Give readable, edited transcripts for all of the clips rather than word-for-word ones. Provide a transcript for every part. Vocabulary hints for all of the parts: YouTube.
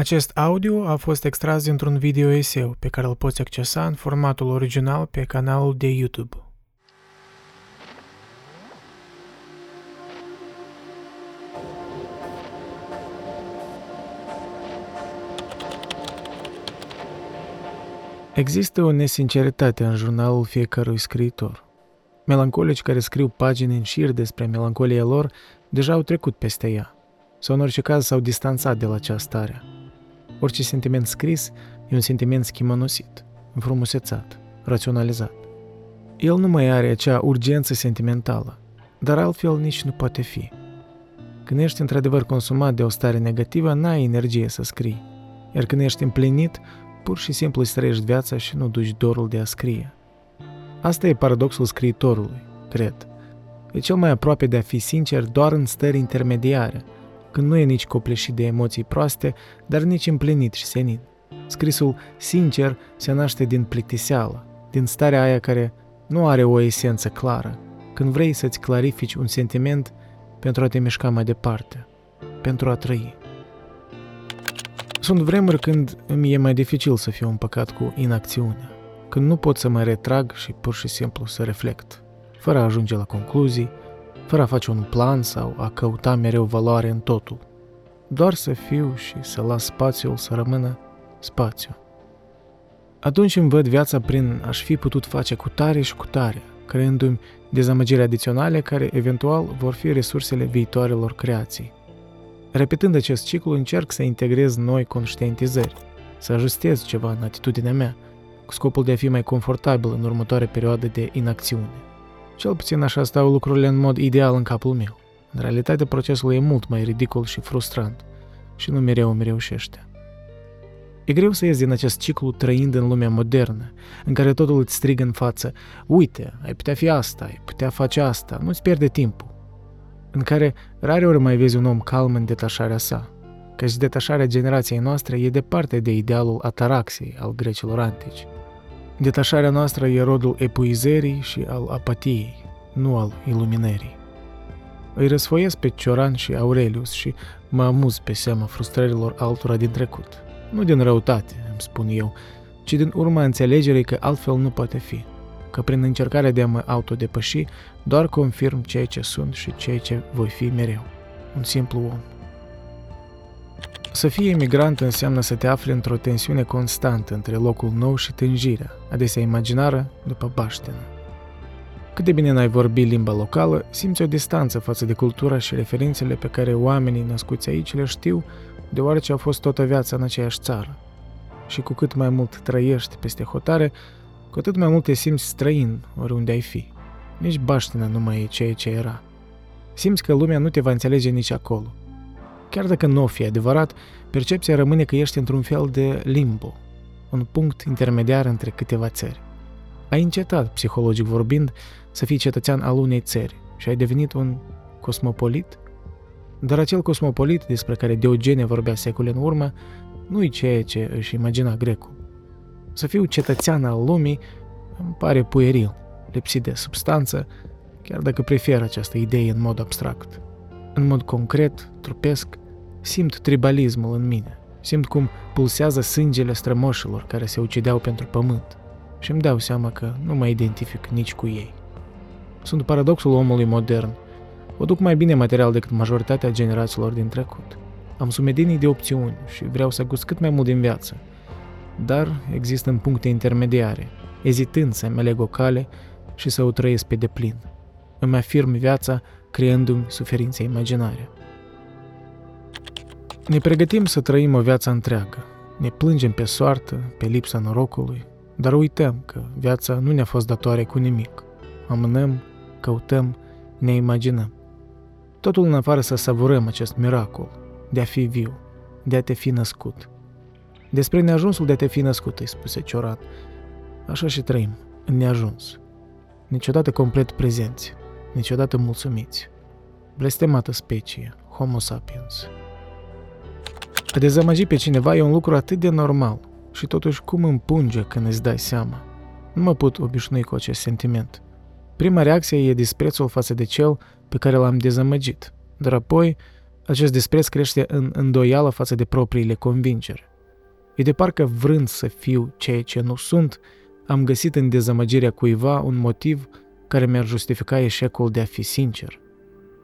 Acest audio a fost extras dintr-un video-eseu pe care îl poți accesa în formatul original pe canalul de YouTube. Există o nesinceritate în jurnalul fiecărui scriitor. Melancolici care scriu pagini în șir despre melancolia lor deja au trecut peste ea, sau în orice caz s-au distanțat de la acea stare. Orice sentiment scris e un sentiment schimănosit, înfrumusețat, raționalizat. El nu mai are acea urgență sentimentală, dar altfel nici nu poate fi. Când ești într-adevăr consumat de o stare negativă, n-ai energie să scrii, iar când ești împlinit, pur și simplu îți trăiești viața și nu duci dorul de a scrie. Asta e paradoxul scriitorului, cred. E cel mai aproape de a fi sincer doar în stări intermediare, când nu e nici copleșit de emoții proaste, dar nici împlinit și senin. Scrisul sincer se naște din plictiseală, din starea aia care nu are o esență clară, când vrei să-ți clarifici un sentiment pentru a te mișca mai departe, pentru a trăi. Sunt vremuri când îmi e mai dificil să fiu împăcat cu inacțiunea, când nu pot să mă retrag și pur și simplu să reflect, fără a ajunge la concluzii, fără a face un plan sau a căuta mereu valoare în totul. Doar să fiu și să las spațiul să rămână spațiu. Atunci îmi văd viața prin aș fi putut face cu tare și cu tare, creându-mi dezamăgiri adiționale care eventual vor fi resursele viitoarelor creații. Repetând acest ciclu, încerc să integrez noi conștientizări, să ajustez ceva în atitudinea mea, cu scopul de a fi mai confortabil în următoarea perioadă de inacțiune. Cel puțin așa stau lucrurile în mod ideal în capul meu. În realitate, procesul e mult mai ridicol și frustrant și nu mereu îmi reușește. E greu să ies din acest ciclu trăind în lumea modernă, în care totul îți strigă în față: uite, ai putea fi asta, ai putea face asta, nu-ți pierde timpul. În care rare ori mai vezi un om calm în detașarea sa, căci detașarea generației noastre e departe de idealul ataraxiei al grecilor antici. Detașarea noastră e rodul epuizării și al apatiei, nu al iluminării. Îi răsfoiesc pe Cioran și Aurelius și mă amuz pe seama frustrărilor altora din trecut. Nu din răutate, îmi spun eu, ci din urma înțelegerii că altfel nu poate fi, că prin încercarea de a mă autodepăși doar confirm ceea ce sunt și ceea ce voi fi mereu, un simplu om. Să fii emigrant înseamnă să te afli într-o tensiune constantă între locul nou și tânjirea, adesea imaginară, după baștenă. Cât de bine n-ai vorbi limba locală, simți o distanță față de cultura și referințele pe care oamenii născuți aici le știu, deoarece au fost toată viața în aceeași țară. Și cu cât mai mult trăiești peste hotare, cu atât mai mult te simți străin oriunde ai fi. Nici baștina nu mai e ceea ce era. Simți că lumea nu te va înțelege nici acolo. Chiar dacă nu o fi adevărat, percepția rămâne că ești într-un fel de limbo, un punct intermediar între câteva țări. Ai încetat, psihologic vorbind, să fii cetățean al unei țări și ai devenit un cosmopolit? Dar acel cosmopolit despre care Diogene vorbea secole în urmă nu-i ceea ce își imagina grecul. Să fiu cetățean al lumii îmi pare pueril, lipsit de substanță, chiar dacă prefer această idee în mod abstract. În mod concret, trupesc, simt tribalismul în mine. Simt cum pulsează sângele strămoșilor care se ucideau pentru pământ și îmi dau seama că nu mă identific nici cu ei. Sunt paradoxul omului modern. O duc mai bine material decât majoritatea generațiilor din trecut. Am sumedinii de opțiuni și vreau să gust cât mai mult din viață. Dar există în puncte intermediare, ezitând să-mi aleg o cale și să o trăiesc pe deplin. Îmi afirm viața creându-mi suferințe imaginare. Ne pregătim să trăim o viață întreagă, ne plângem pe soartă, pe lipsa norocului, dar uităm că viața nu ne-a fost datoare cu nimic. Amânăm, căutăm, ne imaginăm. Totul în afară să savurăm acest miracol de a fi viu, de a te fi născut. Despre neajunsul de a te fi născut, îi spuse Cioran. Așa și trăim, în neajuns. Niciodată complet prezenți, niciodată mulțumiți. Blestemată specie, Homo sapiens. A dezamăgi pe cineva e un lucru atât de normal și totuși cum împunge când îți dai seama. Nu mă pot obișnui cu acest sentiment. Prima reacție e disprețul față de cel pe care l-am dezamăgit, dar apoi Acest dispreț crește în îndoială față de propriile convingeri. E de parcă vrând să fiu ceea ce nu sunt, am găsit în dezamăgirea cuiva un motiv care mi-ar justifica eșecul de a fi sincer,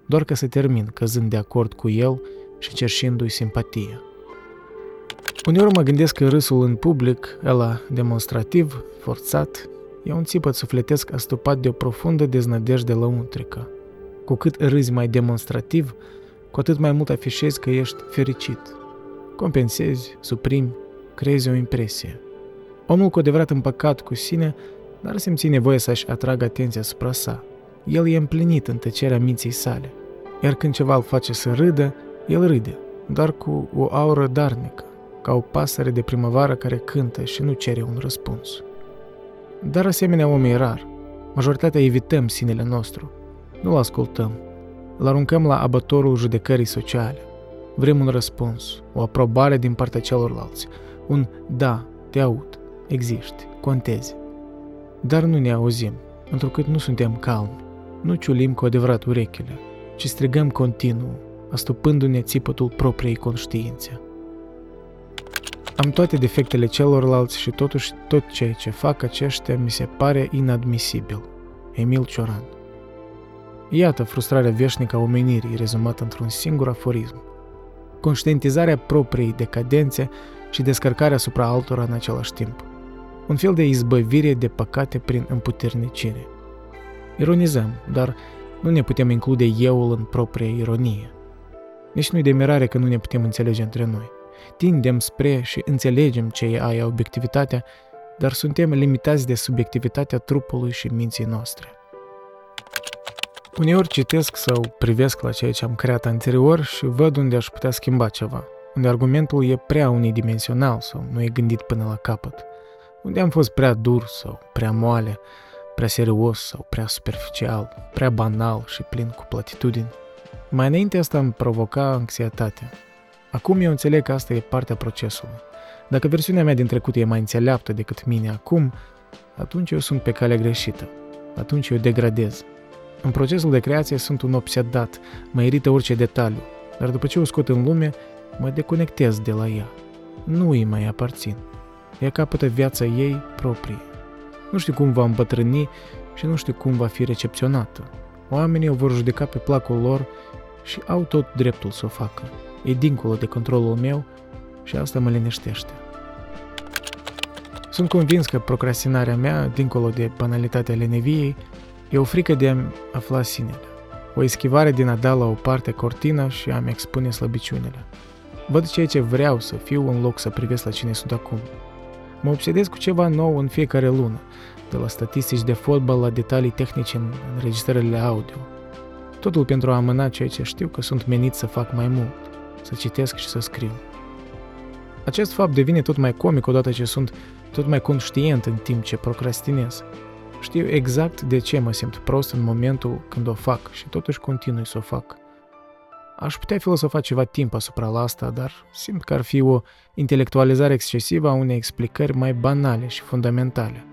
doar ca să termin căzând de acord cu el și cerșindu-i simpatia. Uneori mă gândesc că râsul în public, ăla demonstrativ, forțat, e un țipăt sufletesc astupat de o profundă deznădejde lăuntrică. Cu cât râzi mai demonstrativ, cu atât mai mult afișezi că ești fericit. Compensezi, suprimi, creezi o impresie. Omul cu adevărat împăcat cu sine n-ar simți nevoie să-și atragă atenția asupra sa. El e împlinit în tăcerea minții sale. Iar când ceva îl face să râdă, el râde, dar cu o aură darnică, ca o pasăre de primăvară care cântă și nu cere un răspuns. Dar asemenea om e rar. Majoritatea evităm sinele nostru. Nu-l ascultăm. Îl aruncăm la abătorul judecării sociale. Vrem un răspuns, o aprobare din partea celorlalți. Un da, te aud, existi, contezi. Dar nu ne auzim, întrucât nu suntem calmi. Nu ciulim cu adevărat urechile, ci strigăm continuu, astupându-ne țipătul propriei conștiințe. Am toate defectele celorlalți și totuși tot ceea ce fac aceștia mi se pare inadmisibil. Emil Cioran. Iată frustrarea veșnică a omenirii rezumată într-un singur aforism. Conștientizarea propriei decadențe și descărcarea asupra altora în același timp. Un fel de izbăvire de păcate prin împuternicire. Ironizăm, dar nu ne putem include euul în propria ironie. Nici nu-i de mirare că nu ne putem înțelege între noi. Tindem spre și înțelegem ce e aia obiectivitatea, dar suntem limitați de subiectivitatea trupului și minții noastre. Uneori citesc sau privesc la ceea ce am creat anterior și văd unde aș putea schimba ceva, unde argumentul e prea unidimensional sau nu e gândit până la capăt, unde am fost prea dur sau prea moale, prea serios sau prea superficial, prea banal și plin cu platitudini. Mai înainte asta îmi provoca anxietate. Acum eu înțeleg că asta e partea procesului. Dacă versiunea mea din trecut e mai înțeleaptă decât mine acum, atunci eu sunt pe calea greșită. Atunci eu degradez. În procesul de creație sunt un obsedat, mă irită orice detaliu, dar după ce o scot în lume, mă deconectez de la ea. Nu îi mai aparțin. Ea capătă viața ei proprie. Nu știu cum va îmbătrâni și nu știu cum va fi recepționată. Oamenii o vor judeca pe placul lor și au tot dreptul să o facă. E dincolo de controlul meu și asta mă liniștește. Sunt convins că procrastinarea mea, dincolo de banalitatea leneviei, e o frică de a-mi afla sinele, o eschivare din a da la o parte cortina și a-mi expune slăbiciunile. Văd ceea ce vreau să fiu în loc să privesc la cine sunt acum. Mă obsedez cu ceva nou în fiecare lună, de la statistici de fotbal la detalii tehnice în înregistrările audio. Totul pentru a amâna ceea ce știu că sunt menit să fac mai mult, să citesc și să scriu. Acest fapt devine tot mai comic odată ce sunt tot mai conștient în timp ce procrastinez. Știu exact de ce mă simt prost în momentul când o fac și totuși continui să o fac. Aș putea filosofa ceva timp asupra la asta, dar simt că ar fi o intelectualizare excesivă a unei explicări mai banale și fundamentale.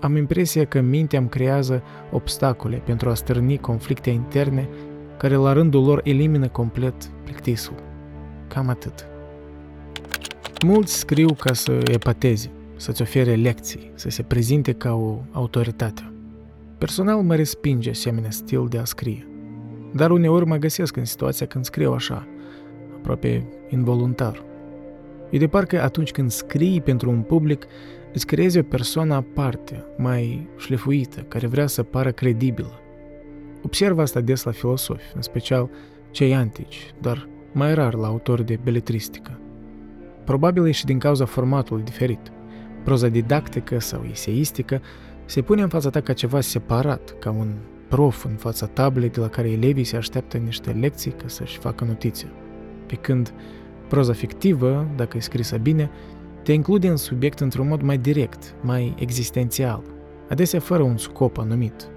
Am impresia că mintea îmi creează obstacole pentru a stârni conflicte interne care la rândul lor elimină complet plictisul. Cam atât. Mulți scriu ca să epateze, să-ți ofere lecții, să se prezinte ca o autoritate. Personal mă respinge asemenea stil de a scrie. Dar uneori mă găsesc în situația când scriu așa, aproape involuntar. E de parcă atunci când scrii pentru un public, îți creezi o persoană aparte, mai șlefuită, care vrea să pară credibilă. Observ asta des la filosofi, în special cei antici, dar mai rar la autori de beletristică. Probabil e și din cauza formatului diferit. Proza didactică sau eseistică se pune în fața ta ca ceva separat, ca un prof în fața tablei de la care elevii se așteaptă niște lecții ca să-și facă notițe. Pe când proza fictivă, dacă e scrisă bine, te include în subiect într-un mod mai direct, mai existențial, adesea fără un scop anumit,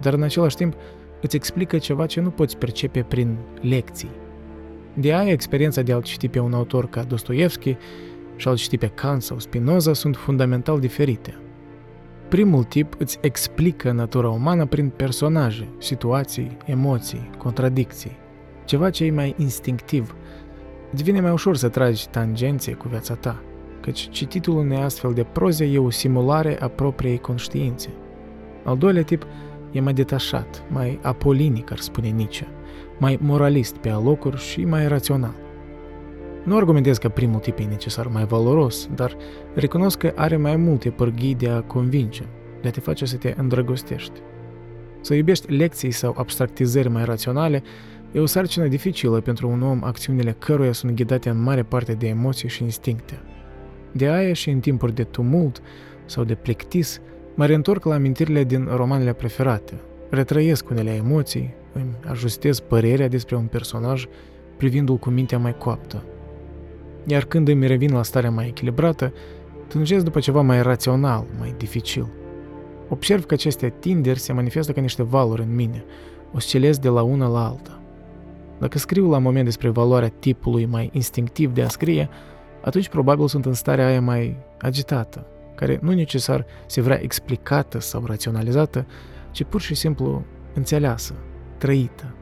dar în același timp îți explică ceva ce nu poți percepe prin lecții. De aia experiența de a-l citi pe un autor ca Dostoievski și a-l citi pe Kant sau Spinoza sunt fundamental diferite. Primul tip îți explică natura umană prin personaje, situații, emoții, contradicții. ceva ce e mai instinctiv, devine mai ușor să tragi tangențe cu viața ta, căci cititul unei astfel de proze e o simulare a propriei conștiințe. Al doilea tip e mai detașat, mai apolinic, ar spune Nietzsche, mai moralist pe alocuri și mai rațional. Nu argumentez că primul tip e necesar mai valoros, dar recunosc că are mai multe pârghii de a convinge, de a te face să te îndrăgostești. Să iubești lecții sau abstractizări mai raționale e o sarcină dificilă pentru un om acțiunile căruia sunt ghidate în mare parte de emoții și instincte. De aia și în timpuri de tumult sau de plictis, mă reîntorc la amintirile din romanele preferate, retrăiesc unele emoții, îmi ajustez părerea despre un personaj privindu-l cu mintea mai coaptă. Iar când îmi revin la starea mai echilibrată, tânjesc după ceva mai rațional, mai dificil. Observ că aceste tinderi se manifestă ca niște valuri în mine, oscilez de la una la alta. Dacă scriu la moment despre valoarea tipului mai instinctiv de a scrie, atunci probabil sunt în starea aia mai agitată, care nu necesar se vrea explicată sau raționalizată, ci pur și simplu înțeleasă, trăită.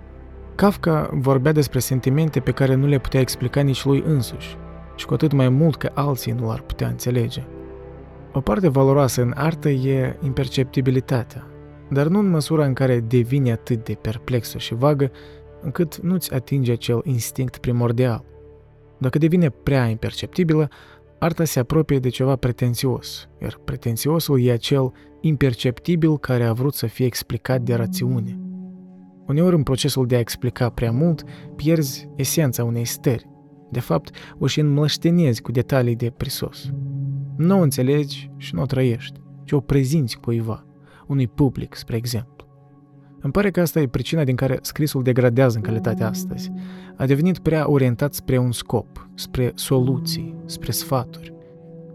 Kafka vorbea despre sentimente pe care nu le putea explica nici lui însuși, și cu atât mai mult că alții nu l-ar putea înțelege. O parte valoroasă în artă e imperceptibilitatea, dar nu în măsura în care devine atât de perplexă și vagă, încât nu-ți atinge acel instinct primordial. Dacă devine prea imperceptibilă, arta se apropie de ceva pretențios, iar pretențiosul e acel imperceptibil care a vrut să fie explicat de rațiune. Uneori, în procesul de a explica prea mult, pierzi esența unei stări. De fapt, o și înmlăștenezi cu detalii de prisos. Nu o înțelegi și nu o trăiești, ci o prezinți cuiva, unui public, spre exemplu. Îmi pare că asta e pricina din care scrisul degradează în calitatea astăzi. A devenit prea orientat spre un scop, spre soluții, spre sfaturi.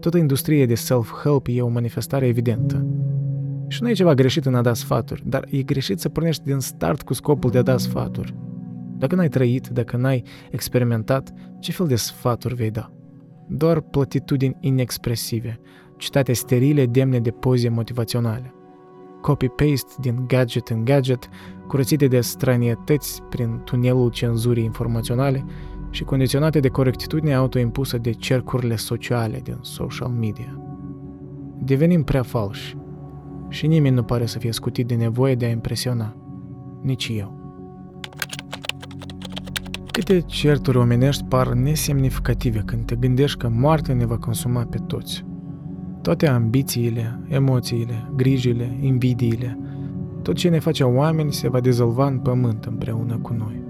Toată industria de self-help e o manifestare evidentă. Și nu e ceva greșit în a da sfaturi, dar e greșit să pornești din start cu scopul de a da sfaturi. Dacă n-ai trăit, dacă n-ai experimentat, ce fel de sfaturi vei da? Doar platitudini inexpresive, citate sterile demne de poze motivaționale. Copy-paste din gadget în gadget, curățite de stranietăți prin tunelul cenzurii informaționale și condiționate de corectitudinea autoimpusă de cercurile sociale din social media. Devenim prea falși și nimeni nu pare să fie scutit de nevoie de a impresiona. Nici eu. Câte certuri omenești par nesemnificative când te gândești că moartea ne va consuma pe toți. Toate ambițiile, emoțiile, grijile, invidiile, tot ce ne face oameni se va dizolva în pământ împreună cu noi.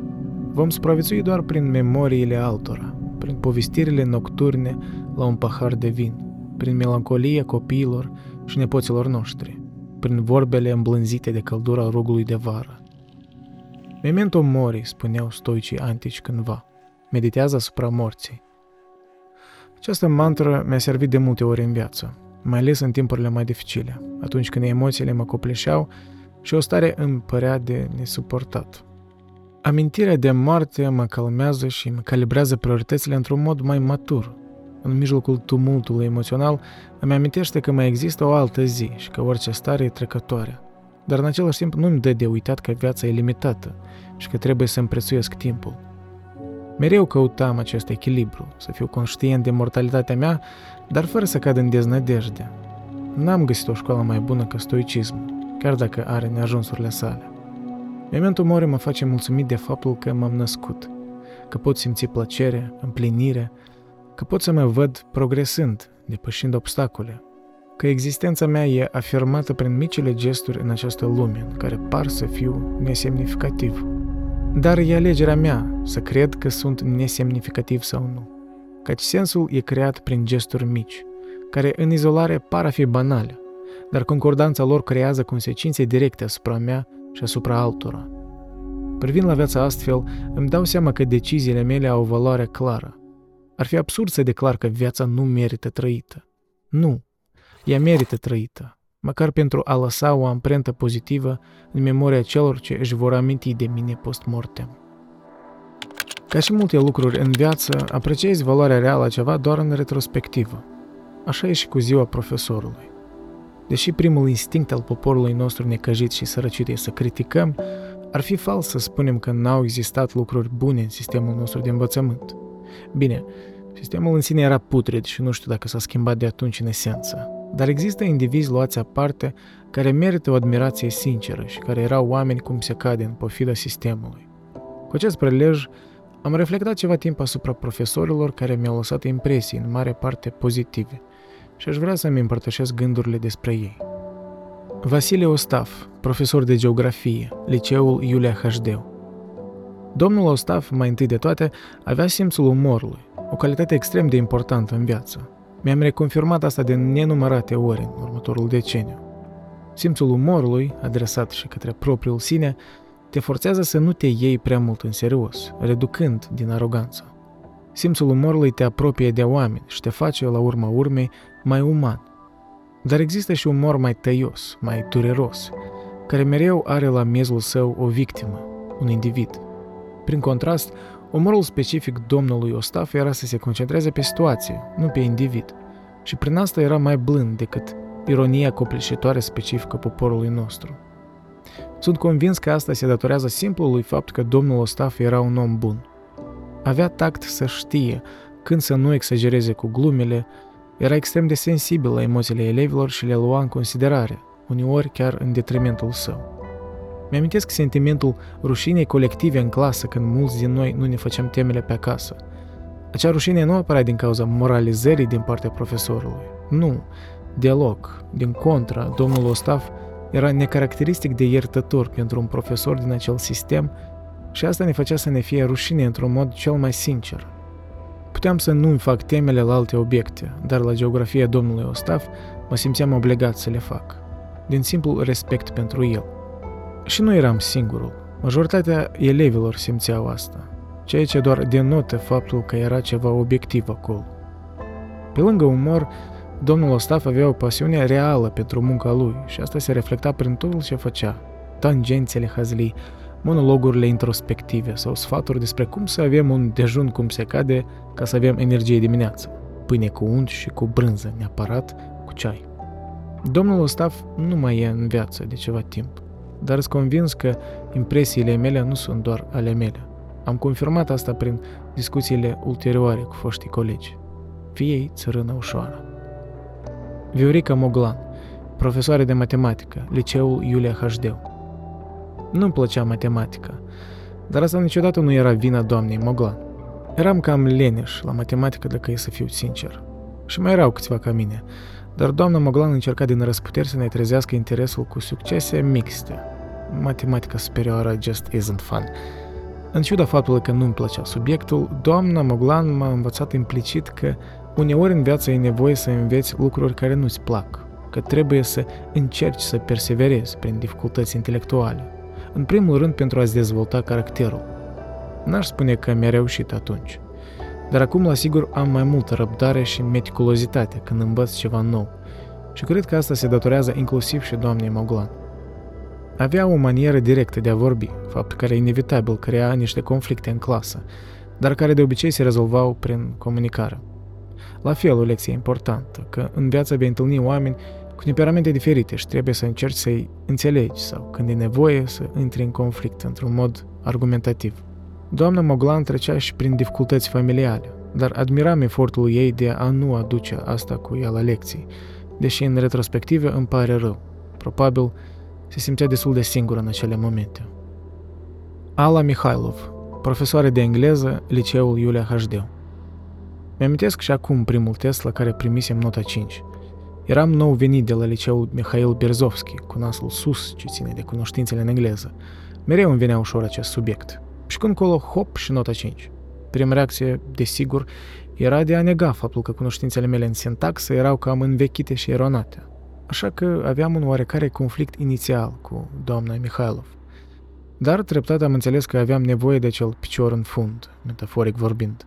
Vom supraviețui doar prin memoriile altora, prin povestirile nocturne la un pahar de vin, prin melancolia copiilor și nepoților noștri, prin vorbele îmblânzite de căldura rugului de vară. Memento mori, spuneau stoicii antici cândva, meditează asupra morții. Această mantră mi-a servit de multe ori în viață, mai ales în timpurile mai dificile, atunci când emoțiile mă copleșeau și o stare îmi părea de nesuportat. Amintirea de moarte mă calmează și îmi calibrează prioritățile într-un mod mai matur. În mijlocul tumultului emoțional îmi amintește că mai există o altă zi și că orice stare e trecătoare. Dar în același timp nu îmi dă de uitat că viața e limitată și că trebuie să împrețuiesc timpul. Mereu căutam acest echilibru, să fiu conștient de mortalitatea mea, dar fără să cad în deznădejde. N-am găsit o școală mai bună ca stoicismul, chiar dacă are neajunsurile sale. Memento mori mă face mulțumit de faptul că m-am născut, că pot simți plăcere, împlinire, că pot să mă văd progresând, depășind obstacole, că existența mea e afirmată prin micile gesturi în această lume, în care par să fiu nesemnificativ. Dar e alegerea mea să cred că sunt nesemnificativ sau nu, căci sensul e creat prin gesturi mici, care în izolare par a fi banale, dar concordanța lor creează consecințe directe asupra mea și asupra altora. Privind la viața astfel, îmi dau seama că deciziile mele au o valoare clară. Ar fi absurd să declar că viața nu merită trăită. Nu, ea merită trăită, măcar pentru a lăsa o amprentă pozitivă în memoria celor ce își vor aminti de mine post-mortem. Ca și multe lucruri în viață, apreciezi valoarea reală a ceva doar în retrospectivă. Așa e și cu ziua profesorului. Deși primul instinct al poporului nostru necăjit și sărăcit e să criticăm, Ar fi fals să spunem că n-au existat lucruri bune în sistemul nostru de învățământ. Bine, sistemul în sine era putred și nu știu dacă s-a schimbat de atunci în esență, dar există indivizi luați aparte care merită o admirație sinceră și care erau oameni cum se cade în pofida sistemului. Cu acest prelej, am reflectat ceva timp asupra profesorilor care mi-au lăsat impresii în mare parte pozitive și aș vrea să-mi împărtășesc gândurile despre ei. Vasile Ostaf, profesor de geografie, liceul Iulia Hașdeu. Domnul Ostaf, mai întâi de toate, avea simțul umorului, o calitate extrem de importantă în viață. Mi-am reconfirmat asta de nenumărate ori în următorul deceniu. Simțul umorului, adresat și către propriul sine, te forțează să nu te iei prea mult în serios, reducând din aroganță. Simțul umorului te apropie de oameni și te face, la urma urmei, mai uman. Dar există și umor mai tăios, mai dureros, care mereu are la miezul său o victimă, un individ. Prin contrast, umorul specific domnului Ostaf era să se concentreze pe situație, nu pe individ, și prin asta era mai blând decât ironia copleșitoare specifică poporului nostru. Sunt convins că asta se datorează simplului fapt că domnul Ostaf era un om bun. Avea tact să știe când să nu exagereze cu glumele, era extrem de sensibil la emoțiile elevilor și le lua în considerare, uneori chiar în detrimentul său. Mi-amintesc sentimentul rușinei colective în clasă când mulți din noi nu ne făceam temele pe acasă. Acea rușine nu apărea din cauza moralizării din partea profesorului. Nu, deloc. Din contra, domnul Ostaf era necaracteristic de iertător pentru un profesor din acel sistem și asta ne făcea să ne fie rușine într-un mod cel mai sincer. Puteam să nu-mi fac temele la alte obiecte, dar la geografia domnului Ostaf mă simțeam obligat să le fac, din simplu respect pentru el. Și nu eram singurul. Majoritatea elevilor simțeau asta, ceea ce doar denotă faptul că era ceva obiectiv acolo. Pe lângă umor, domnul Ostaf avea o pasiune reală pentru munca lui și asta se reflecta prin totul ce făcea, tangențele hazlii, monologurile introspective sau sfaturi despre cum să avem un dejun cum se cade ca să avem energie dimineață, pâine cu unt și cu brânză, neapărat cu ceai. Domnul Ostaf nu mai e în viață de ceva timp, dar sunt convins că impresiile mele nu sunt doar ale mele. Am confirmat asta prin discuțiile ulterioare cu foștii colegi. Fie ei țărână ușoară. Viorica Moglan, profesoară de matematică, liceul Iulia Hașdeu. Nu-mi plăcea matematica, dar asta niciodată nu era vina doamnei Moglan. Eram cam leneș la matematică, dacă e să fiu sincer. Și mai erau câțiva ca mine, dar doamna Moglan încerca din răsputeri să ne trezească interesul cu succese mixte. Matematica superioară just isn't fun. În ciuda faptului că nu-mi plăcea subiectul, doamna Moglan m-a învățat implicit că uneori în viață e nevoie să înveți lucruri care nu-ți plac, că trebuie să încerci să perseverezi prin dificultăți intelectuale, în primul rând pentru a-ți dezvolta caracterul. N-aș spune că mi-a reușit atunci, dar acum, la sigur, am mai multă răbdare și meticulozitate când învăț ceva nou și cred că asta se datorează inclusiv și doamnei Moglan. Avea o manieră directă de a vorbi, fapt care inevitabil crea niște conflicte în clasă, dar care de obicei se rezolvau prin comunicare. La fel, o lecție importantă, că în viață vei întâlni oameni cu temperamente diferite și trebuie să încerci să-i înțelegi sau, când e nevoie, să intri în conflict într-un mod argumentativ. Doamna Moglan trecea și prin dificultăți familiale, dar admiram efortul ei de a nu aduce asta cu ea la lecții, deși în retrospectivă îmi pare rău. Probabil se simțea destul de singură în acele momente. Ala Mihailov, profesoară de engleză, liceul Iulia Hașdeu. Mi-amintesc și acum primul test la care primisem nota 5. Eram nou venit de la liceul Mihail Berzovski, cu nasul sus ce ține de cunoștințele în engleză. Mereu îmi venea ușor acest subiect. Și când colo, hop, și nota 5. Prima reacție, desigur, era de a nega faptul că cunoștințele mele în sintaxă erau cam învechite și eronate. Așa că aveam un oarecare conflict inițial cu doamna Mihailov. Dar treptat am înțeles că aveam nevoie de acel picior în fund, metaforic vorbind.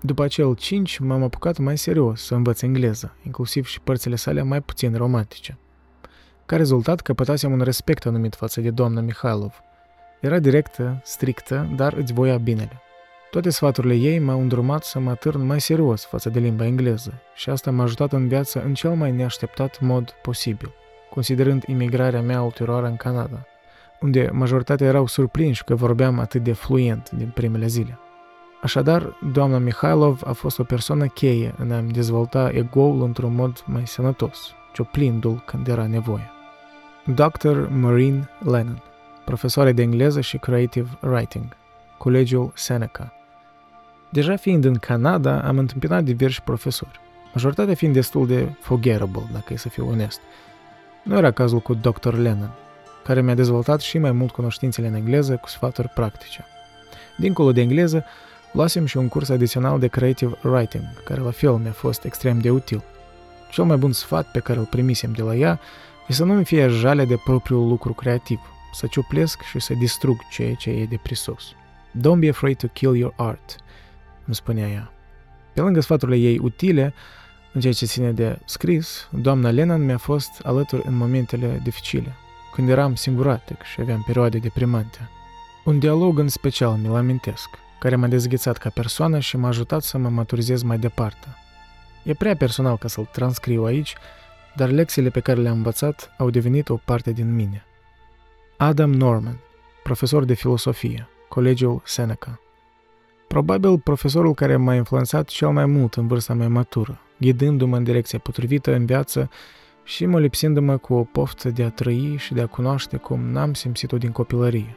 După acel 5, m-am apucat mai serios să învăț engleză, inclusiv și părțile sale mai puțin romantice. Ca rezultat, căpătasem un respect anumit față de doamna Mihailov. Era directă, strictă, dar îți voia binele. Toate sfaturile ei m-au îndrumat să mă atârn mai serios față de limba engleză și asta m-a ajutat în viață în cel mai neașteptat mod posibil, considerând imigrarea mea ulterioară în Canada, unde majoritatea erau surprinși că vorbeam atât de fluent din primele zile. Așadar, doamna Mihailov a fost o persoană cheie în a-mi dezvolta ego-ul într-un mod mai sănătos, cioplindu-l când era nevoie. Dr. Maureen Lennon, profesoare de engleză și creative writing, Colegiul Seneca. Deja fiind în Canada, am întâmpinat diversi profesori, majoritatea fiind destul de forgettable, dacă e să fiu onest. Nu era cazul cu Dr. Lennon, care mi-a dezvoltat și mai mult cunoștințele în engleză cu sfaturi practice. Dincolo de engleză, luasem și un curs adițional de creative writing, care la fel mi-a fost extrem de util. Cel mai bun sfat pe care îl primisem de la ea e să nu-mi fie jale de propriul lucru creativ, să ciuplesc și să distrug ceea ce e de prisos. Don't be afraid to kill your art, îmi spunea ea. Pe lângă sfaturile ei utile, în ceea ce ține de scris, doamna Lennon mi-a fost alături în momentele dificile, când eram singuratic și aveam perioade deprimante. Un dialog în special mi-l amintesc, care m-a dezghețat ca persoană și m-a ajutat să mă maturizez mai departe. E prea personal ca să-l transcriu aici, dar lecțiile pe care le-am învățat au devenit o parte din mine. Adam Norman, profesor de filosofie, Colegiul Seneca. Probabil profesorul care m-a influențat cel mai mult în vârsta mea matură, ghidându-mă în direcția potrivită în viață și mă lipsindu-mă cu o poftă de a trăi și de a cunoaște cum n-am simțit-o din copilărie.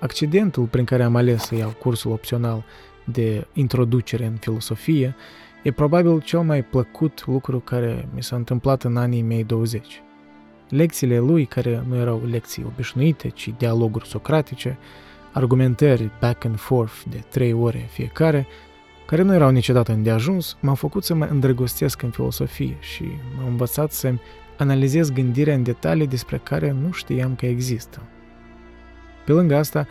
Accidentul prin care am ales să iau cursul opțional de introducere în filosofie e probabil cel mai plăcut lucru care mi s-a întâmplat în anii mei 20. Lecțiile lui, care nu erau lecții obișnuite, ci dialoguri socratice, argumentări back and forth de 3 ore fiecare, care nu erau niciodată îndeajuns, m-au făcut să mă îndrăgostesc în filosofie și m-au învățat să-mi analizez gândirea în detalii despre care nu știam că există. Pe lângă asta,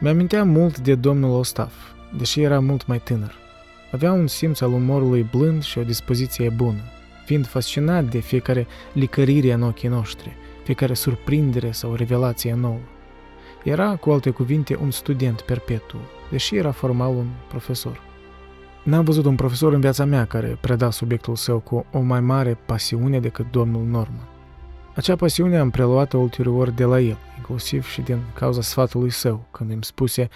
mi-aminteam mult de domnul Ostaf, deși era mult mai tânăr. Avea un simț al umorului blând și o dispoziție bună, fiind fascinat de fiecare licărire în ochii noștri, fiecare surprindere sau revelație nouă. Era, cu alte cuvinte, un student perpetu, deși era formal un profesor. N-am văzut un profesor în viața mea care preda subiectul său cu o mai mare pasiune decât domnul Norman. Acea pasiune am preluat-o ulterior de la el, inclusiv și din cauza sfatului său, când îmi spuse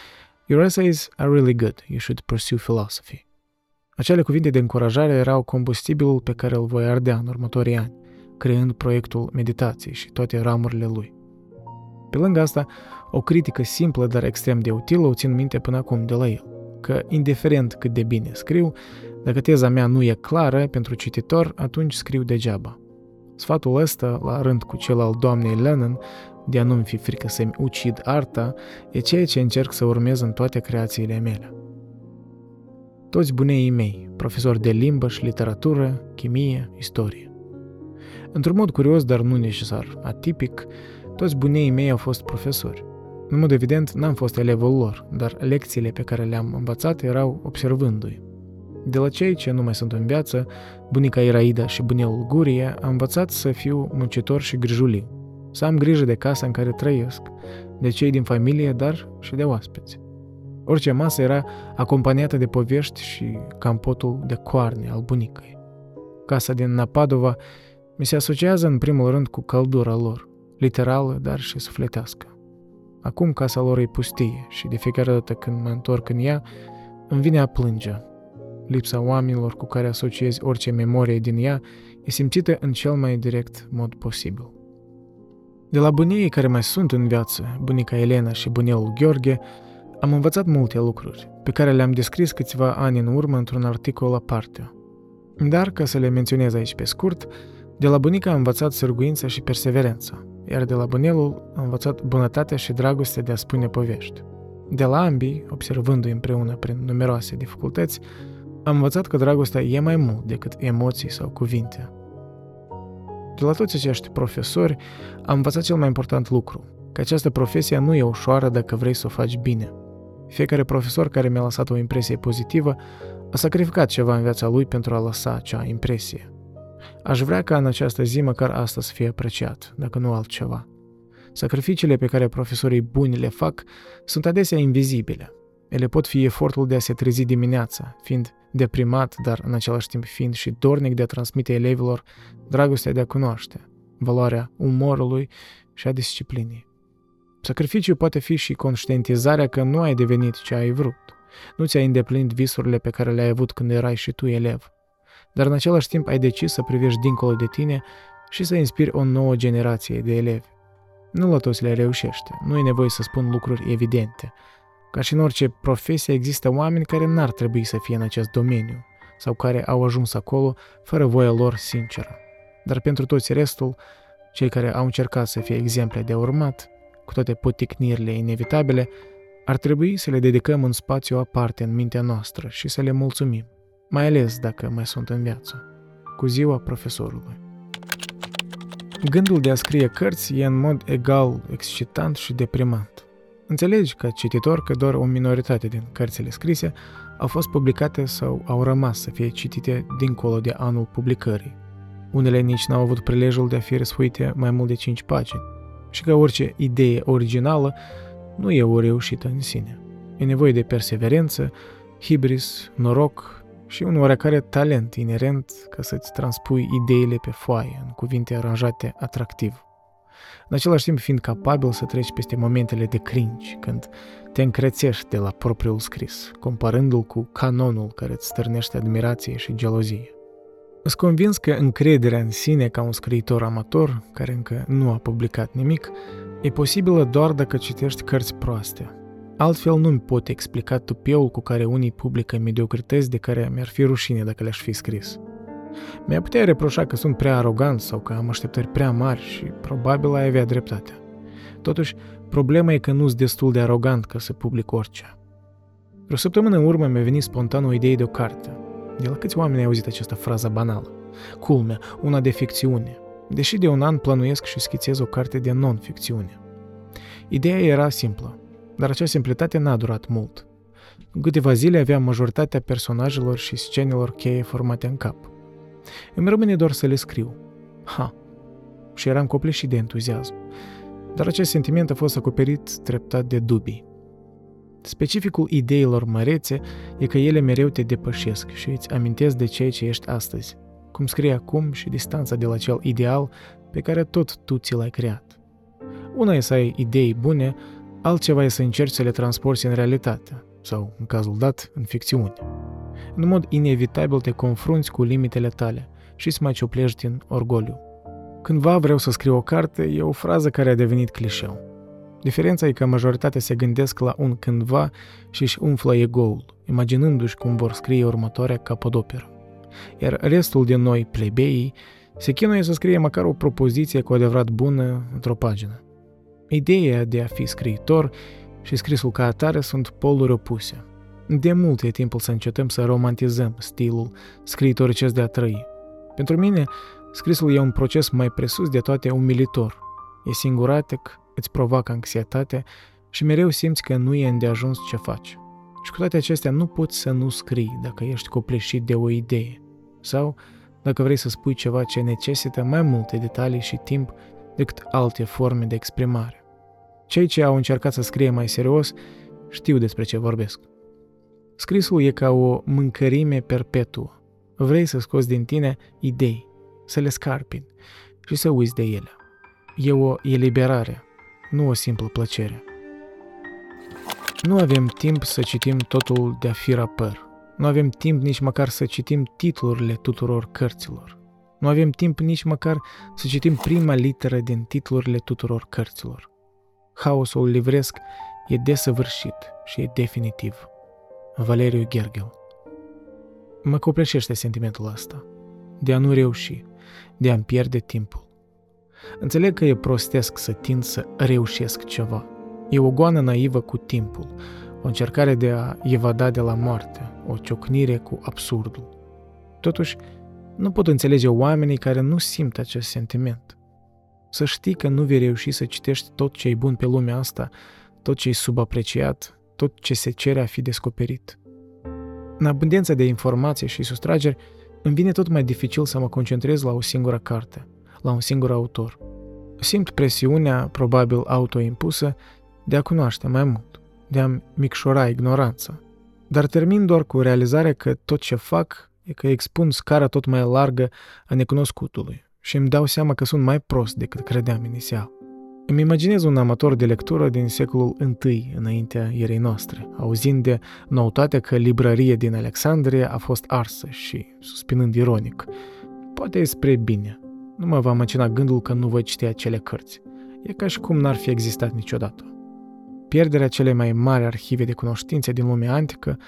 "Your essays are really good, you should pursue philosophy." Acele cuvinte de încurajare erau combustibilul pe care îl voi ardea în următorii ani, creând proiectul meditației și toate ramurile lui. Pe lângă asta, o critică simplă, dar extrem de utilă, o țin minte până acum de la el, că, indiferent cât de bine scriu, dacă teza mea nu e clară pentru cititor, atunci scriu degeaba. Sfatul ăsta, la rând cu cel al doamnei Lennon, de a nu-mi fi frică să-mi ucid arta, e ceea ce încerc să urmez în toate creațiile mele. Toți buneii mei, profesori de limbă și literatură, chimie, istorie. Într-un mod curios, dar nu necesar atipic, toți buneii mei au fost profesori. În mod evident, n-am fost elevul lor, dar lecțiile pe care le-am învățat erau observându-i. De la cei ce nu mai sunt în viață, bunica Iraida și bunelul Gurie, am învățat să fiu muncitor și grijuliu, să am grijă de casa în care trăiesc, de cei din familie, dar și de oaspeți. Orice masă era acompaniată de povești și campotul de coarne al bunicăi. Casa din Napadova mi se asociază în primul rând cu căldura lor, literală, dar și sufletească. Acum casa lor e pustie și de fiecare dată când mă întorc în ea, îmi vine a plânge. Lipsa oamenilor cu care asociez orice memorie din ea e simțită în cel mai direct mod posibil. De la bunii care mai sunt în viață, bunica Elena și bunelul Gheorghe, am învățat multe lucruri, pe care le-am descris câțiva ani în urmă într-un articol aparte. Dar, ca să le menționez aici pe scurt, de la bunica am învățat sârguința și perseverența, iar de la bunelul am învățat bunătatea și dragostea de a spune povești. De la ambii, observându-i împreună prin numeroase dificultăți, am învățat că dragostea e mai mult decât emoții sau cuvinte. De la toți acești profesori am învățat cel mai important lucru, că această profesie nu e ușoară dacă vrei să o faci bine. Fiecare profesor care mi-a lăsat o impresie pozitivă a sacrificat ceva în viața lui pentru a lăsa acea impresie. Aș vrea ca în această zi măcar asta să fie apreciat, dacă nu altceva. Sacrificiile pe care profesorii buni le fac sunt adesea invizibile. Ele pot fi efortul de a se trezi dimineața, fiind deprimat, dar în același timp fiind și dornic de a transmite elevilor dragostea de a cunoaște, valoarea umorului și a disciplinii. Sacrificiul poate fi și conștientizarea că nu ai devenit ce ai vrut. Nu ți-ai îndeplinit visurile pe care le-ai avut când erai și tu elev. Dar în același timp ai decis să privești dincolo de tine și să inspiri o nouă generație de elevi. Nu la toți le reușește, nu e nevoie să spun lucruri evidente. Ca și în orice profesie există oameni care n-ar trebui să fie în acest domeniu sau care au ajuns acolo fără voia lor sinceră. Dar pentru toți restul, cei care au încercat să fie exemple de urmat, cu toate poticnirile inevitabile, ar trebui să le dedicăm un spațiu aparte în mintea noastră și să le mulțumim, mai ales dacă mai sunt în viață. Cu ziua profesorului. Gândul de a scrie cărți e în mod egal excitant și deprimant. Înțelegi ca cititor că doar o minoritate din cărțile scrise au fost publicate sau au rămas să fie citite dincolo de anul publicării. Unele nici n-au avut prilejul de a fi răsfoite mai mult de 5 pagini. Și că orice idee originală nu e o reușită în sine. E nevoie de perseverență, hibris, noroc și un oarecare talent inerent ca să-ți transpui ideile pe foaie în cuvinte aranjate atractiv. În același timp fiind capabil să treci peste momentele de cringe când te încrețești de la propriul scris, comparându-l cu canonul care îți stârnește admirație și gelozie. Îți convins că încrederea în sine ca un scriitor amator, care încă nu a publicat nimic, e posibilă doar dacă citești cărți proaste. Altfel nu-mi pot explica tupeul cu care unii publică mediocrități de care mi-ar fi rușine dacă le-aș fi scris. Mi-a putea reproșa că sunt prea arogant sau că am așteptări prea mari și probabil ai avea dreptate. Totuși, problema e că nu-s destul de arogant ca să public orice. O săptămână în urmă mi-a venit spontan o idee de o carte. De la câți oameni ai auzit această frază banală? Culmea, una de ficțiune. Deși de un an plănuiesc și schițez o carte de non-ficțiune. Ideea era simplă, dar acea simplitate n-a durat mult. În câteva zile aveam majoritatea personajelor și scenelor cheie formate în cap. Îmi rămâne doar să le scriu. Și eram copleșit de entuziasm. Dar acest sentiment a fost acoperit treptat de dubii. Specificul ideilor mărețe e că ele mereu te depășesc și îți amintesc de ceea ce ești astăzi, cum scrie acum și distanța de la cel ideal pe care tot tu ți l-ai creat. Una e să ai idei bune, altceva e să încerci să le transporti în realitate, sau, în cazul dat, în ficțiune. În mod inevitabil te confrunți cu limitele tale și îți mai cioplești din orgoliu. Cândva vreau să scriu o carte e o frază care a devenit clișeu. Diferența e că majoritatea se gândesc la un cândva și își umflă ego-ul, imaginându-și cum vor scrie următoarea capodoperă. Iar restul de noi, plebeii, se chinuie să scrie măcar o propoziție cu adevărat bună într-o pagină. Ideea de a fi scriitor și scrisul ca atare sunt poluri opuse. De mult e timpul să încetăm să romantizăm stilul scriitoricesc de a trăi. Pentru mine, scrisul e un proces mai presus de toate umilitor. E singuratic, îți provoacă anxietate și mereu simți că nu e îndeajuns ce faci. Și cu toate acestea nu poți să nu scrii dacă ești copleșit de o idee sau dacă vrei să spui ceva ce necesită mai multe detalii și timp decât alte forme de exprimare. Cei ce au încercat să scrie mai serios știu despre ce vorbesc. Scrisul e ca o mâncărime perpetuă. Vrei să scoți din tine idei, să le scarpini și să uiți de ele. E o eliberare, nu o simplă plăcere. Nu avem timp să citim totul de-a fira păr. Nu avem timp nici măcar să citim titlurile tuturor cărților. Nu avem timp nici măcar să citim prima literă din titlurile tuturor cărților. Haosul livresc e desăvârșit și e definitiv. Valeriu Gergel. Mă copleșește sentimentul ăsta. De a nu reuși, de a-mi pierde timpul. Înțeleg că e prostesc să tind să reușesc ceva. E o goană naivă cu timpul, o încercare de a evada de la moarte, o ciocnire cu absurdul. Totuși, nu pot înțelege oamenii care nu simt acest sentiment. Să știi că nu vei reuși să citești tot ce e bun pe lumea asta, tot ce e subapreciat, tot ce se cere a fi descoperit. În abundența de informații și sustrageri, îmi vine tot mai dificil să mă concentrez la o singură carte, la un singur autor. Simt presiunea, probabil autoimpusă, de a cunoaște mai mult, de a-mi micșora ignoranța. Dar termin doar cu realizarea că tot ce fac e că expun scara tot mai largă a necunoscutului și îmi dau seama că sunt mai prost decât credeam inițial. Îmi imaginez un amator de lectură din secolul I înaintea erei noastre, auzind de noutatea că librăria din Alexandria a fost arsă și, suspinând ironic, poate e spre bine. Nu mă va măcina gândul că nu voi citi acele cărți. E ca și cum n-ar fi existat niciodată. Pierderea celei mai mari arhive de cunoștințe din lumea antică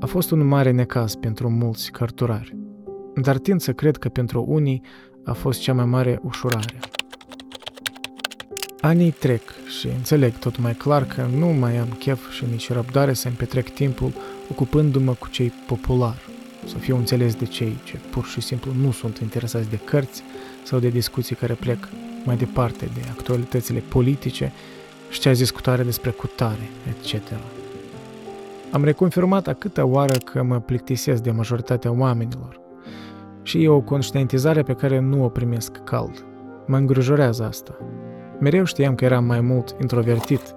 a fost un mare necaz pentru mulți cărturari. Dar tind să cred că pentru unii a fost cea mai mare ușurare. Anii trec și înțeleg tot mai clar că nu mai am chef și nici răbdare să-mi petrec timpul ocupându-mă cu cei populari, să fiu înțeles de cei ce pur și simplu nu sunt interesați de cărți sau de discuții care plec mai departe de actualitățile politice și cea discutare despre cutare, etc. Am reconfirmat a câta oară că mă plictisesc de majoritatea oamenilor și e o conștientizare pe care nu o primesc cald. Mă îngrijorează asta. Mereu știam că eram mai mult introvertit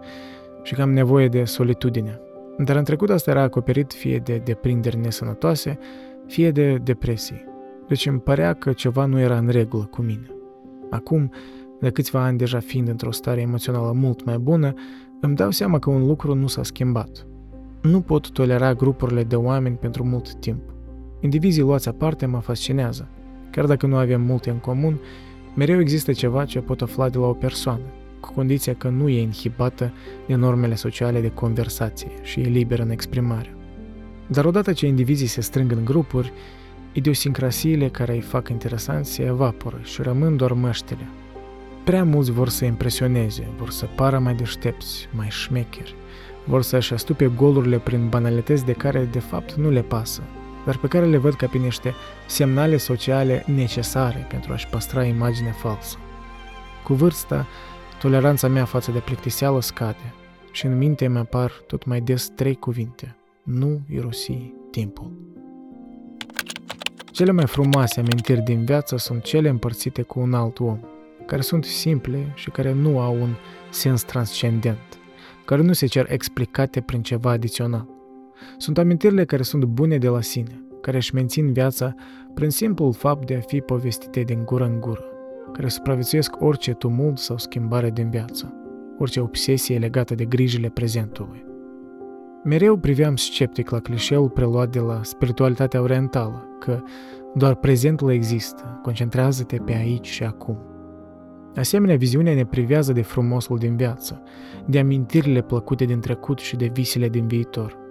și că am nevoie de solitudine, dar în trecut asta era acoperit fie de deprinderi nesănătoase, fie de depresii. Deci îmi părea că ceva nu era în regulă cu mine. Acum, de câțiva ani deja fiind într-o stare emoțională mult mai bună, îmi dau seama că un lucru nu s-a schimbat. Nu pot tolera grupurile de oameni pentru mult timp. Indivizii luați aparte mă fascinează. Chiar dacă nu avem multe în comun, mereu există ceva ce pot afla de la o persoană, cu condiția că nu e inhibată de normele sociale de conversație și e liberă în exprimare. Dar odată ce indivizii se strâng în grupuri, idiosincrasiile care îi fac interesanți se evaporă și rămân doar măștile. Prea mulți vor să impresioneze, vor să pară mai deștepți, mai șmecheri, vor să-și astupe golurile prin banalități de care de fapt nu le pasă, dar pe care le văd ca pe niște semnale sociale necesare pentru a-și păstra imaginea falsă. Cu vârsta, toleranța mea față de plictiseală scade și în minte îmi apar tot mai des trei cuvinte: nu irosi timpul. Cele mai frumoase amintiri din viață sunt cele împărțite cu un alt om, care sunt simple și care nu au un sens transcendent, care nu se cer explicate prin ceva adițional. Sunt amintirile care sunt bune de la sine, care își mențin viața prin simplul fapt de a fi povestite din gură în gură, care supraviețuiesc orice tumult sau schimbare din viață, orice obsesie legată de grijile prezentului. Mereu priveam sceptic la clișeul preluat de la spiritualitatea orientală, că doar prezentul există, concentrează-te pe aici și acum. Asemenea, viziunea ne privează de frumosul din viață, de amintirile plăcute din trecut și de visele din viitor.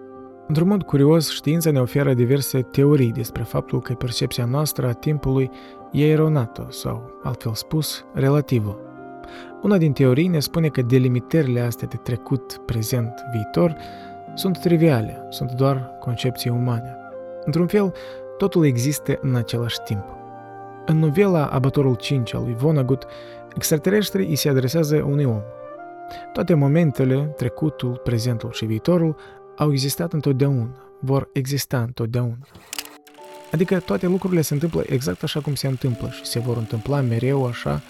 Într-un mod curios, știința ne oferă diverse teorii despre faptul că percepția noastră a timpului e eronată sau, altfel spus, relativă. Una din teorii ne spune că delimitările astea de trecut, prezent, viitor sunt triviale, sunt doar concepții umane. Într-un fel, totul există în același timp. În novela Abatorul 5 al lui Vonnegut, extraterestrii îi se adresează unui om. Toate momentele, trecutul, prezentul și viitorul, au existat întotdeauna, vor exista întotdeauna. Adică toate lucrurile se întâmplă exact așa cum se întâmplă și se vor întâmpla mereu așa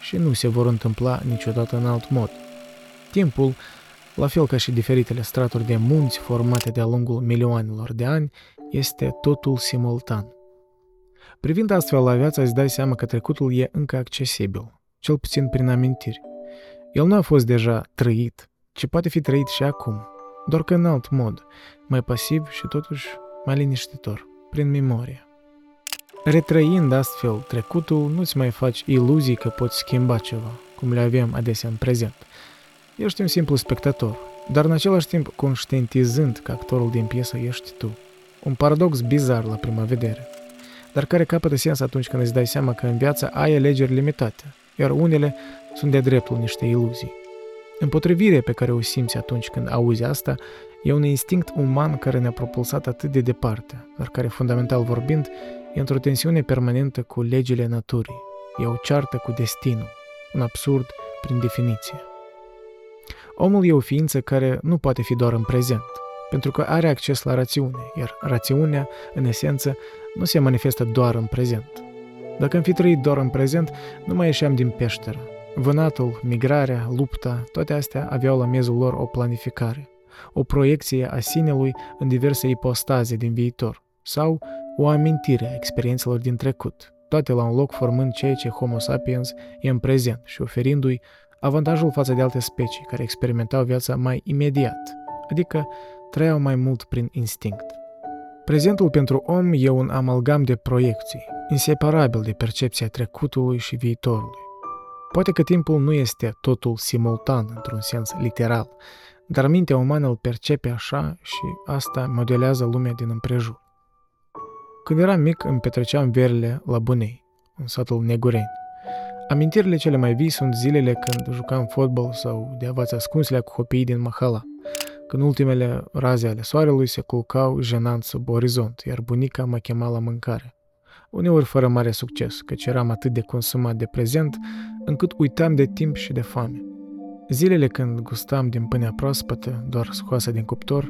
și nu se vor întâmpla niciodată în alt mod. Timpul, la fel ca și diferitele straturi de munți formate de-a lungul milioanelor de ani, este totul simultan. Privind astfel la viața, îți dai seama că trecutul e încă accesibil, cel puțin prin amintiri. El nu a fost deja trăit, ci poate fi trăit și acum, doar că în alt mod, mai pasiv și totuși mai liniștitor, prin memorie. Retrăind astfel trecutul, nu-ți mai faci iluzii că poți schimba ceva, cum le avem adesea în prezent. Ești un simplu spectator, dar în același timp conștientizând că actorul din piesă ești tu. Un paradox bizar la prima vedere, dar care capătă sens atunci când îți dai seama că în viață ai alegeri limitate, iar unele sunt de-a dreptul niște iluzii. Împotrivirea pe care o simți atunci când auzi asta e un instinct uman care ne-a propulsat atât de departe, dar care, fundamental vorbind, e într-o tensiune permanentă cu legile naturii. E o ceartă cu destinul, un absurd prin definiție. Omul e o ființă care nu poate fi doar în prezent, pentru că are acces la rațiune, iar rațiunea, în esență, nu se manifestă doar în prezent. Dacă am fi trăit doar în prezent, nu mai ieșeam din peșteră. Vânatul, migrarea, lupta, toate astea aveau la miezul lor o planificare, o proiecție a sinelui în diverse ipostaze din viitor, sau o amintire a experiențelor din trecut, toate la un loc formând ceea ce Homo sapiens e în prezent și oferindu-i avantajul față de alte specii care experimentau viața mai imediat, adică trăiau mai mult prin instinct. Prezentul pentru om e un amalgam de proiecții, inseparabil de percepția trecutului și viitorului. Poate că timpul nu este totul simultan într-un sens literal, dar mintea umană îl percepe așa și asta modelează lumea din împrejur. Când eram mic, îmi petreceam verile la Bunei, în satul Negureni. Amintirile cele mai vii sunt zilele când jucam fotbal sau de-avați ascunsele cu copiii din Mahala, când ultimele raze ale soarelui se culcau jenant sub orizont, iar bunica mă chema la mâncare. Uneori fără mare succes, căci eram atât de consumat de prezent, încât uitam de timp și de foame. Zilele când gustam din pâinea proaspătă, doar scoasă din cuptor,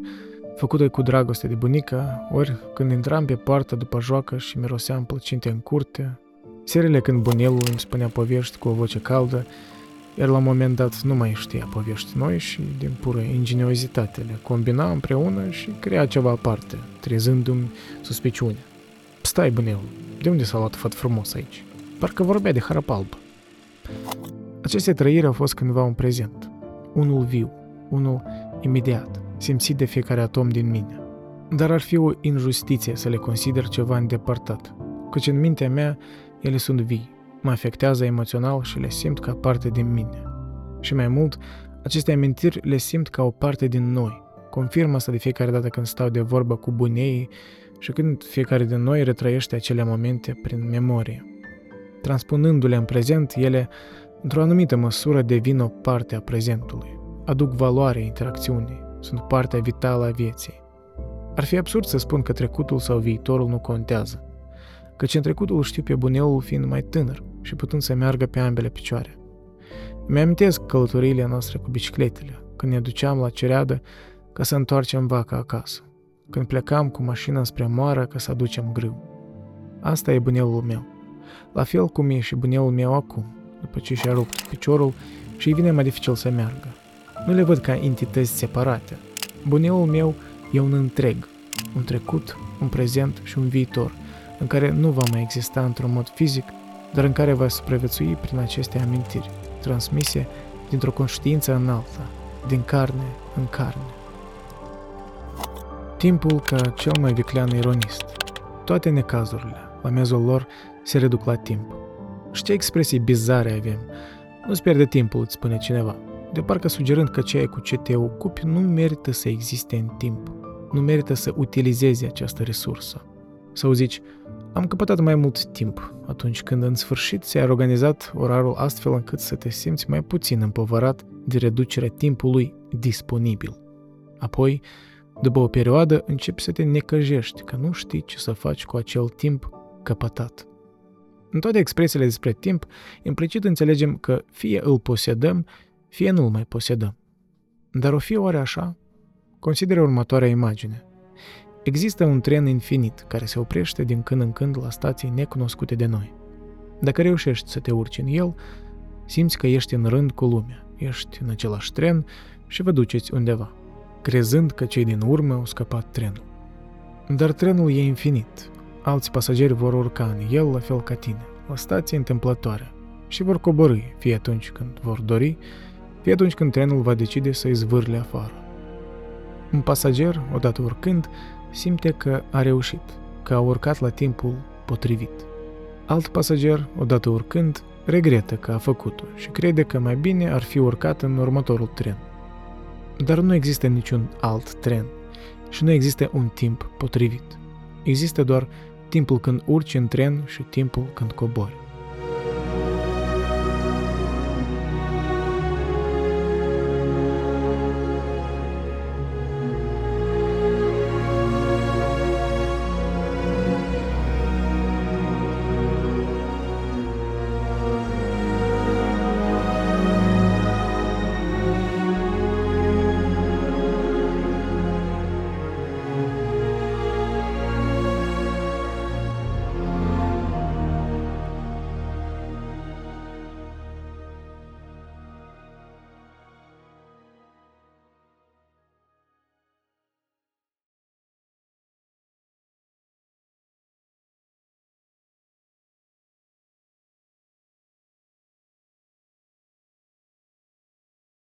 făcută cu dragoste de bunica, ori când intram pe poartă după joacă și miroseam plăcinte în curte, serile când bunelul îmi spunea povești cu o voce caldă, iar la un moment dat nu mai știa povești noi și, din pură ingeniozitate, le combina împreună și crea ceva aparte, trezându-mi suspiciunea. Stai, bunelul, de unde s-a luat făt frumos aici? Parcă vorbea de Harapalbă. Aceste trăiri au fost cândva un prezent, unul viu, unul imediat, simțit de fiecare atom din mine. Dar ar fi o injustiție să le consider ceva îndepărtat, căci în mintea mea ele sunt vii, mă afectează emoțional și le simt ca parte din mine. Și mai mult, aceste amintiri le simt ca o parte din noi. Confirm asta de fiecare dată când stau de vorbă cu buneii și când fiecare din noi retrăiește acele momente prin memorie. Transpunându-le în prezent, ele, într-o anumită măsură, devin o parte a prezentului. Aduc valoare interacțiunii, sunt partea vitală a vieții. Ar fi absurd să spun că trecutul sau viitorul nu contează, căci în trecutul știu pe bunelul fiind mai tânăr și putând să meargă pe ambele picioare. Mi-amintesc călătoriile noastre cu bicicletele, când ne duceam la cereadă ca să întoarcem vaca acasă, când plecam cu mașina spre moară ca să aducem grâu. Asta e bunelul meu, la fel cum e și bunelul meu acum, după ce și-a rupt piciorul și-i vine mai dificil să meargă. Nu le văd ca entități separate. Bunelul meu e un întreg, un trecut, un prezent și un viitor, în care nu va mai exista într-un mod fizic, dar în care va supraviețui prin aceste amintiri, transmise dintr-o conștiință în alta, din carne în carne. Timpul ca cel mai viclean ironist. Toate necazurile, la mezul lor, se reduc la timp. Și ce expresii bizare avem. Nu-ți pierde timpul, îți spune cineva, de parcă sugerând că ceea cu ce te ocupi nu merită să existe în timp, nu merită să utilizezi această resursă. Sau zici, am căpătat mai mult timp atunci când în sfârșit ți-ai organizat orarul astfel încât să te simți mai puțin împovărat de reducerea timpului disponibil. Apoi, după o perioadă, începi să te necăjești că nu știi ce să faci cu acel timp căpătat. În toate expresiile despre timp, implicit înțelegem că fie îl posedăm, fie nu îl mai posedăm. Dar o fi oare așa? Consideră următoarea imagine. Există un tren infinit care se oprește din când în când la stații necunoscute de noi. Dacă reușești să te urci în el, simți că ești în rând cu lumea, ești în același tren și vă duceți undeva, crezând că cei din urmă au scăpat trenul. Dar trenul e infinit. Alți pasageri vor urca în el la fel ca tine, la stație întâmplătoare, și vor coborî, fie atunci când vor dori, fie atunci când trenul va decide să-i zvârle afară. Un pasager, odată urcând, simte că a reușit, că a urcat la timpul potrivit. Alt pasager, odată urcând, regretă că a făcut-o și crede că mai bine ar fi urcat în următorul tren. Dar nu există niciun alt tren și nu există un timp potrivit. Există doar timpul când urci în tren și timpul când cobori.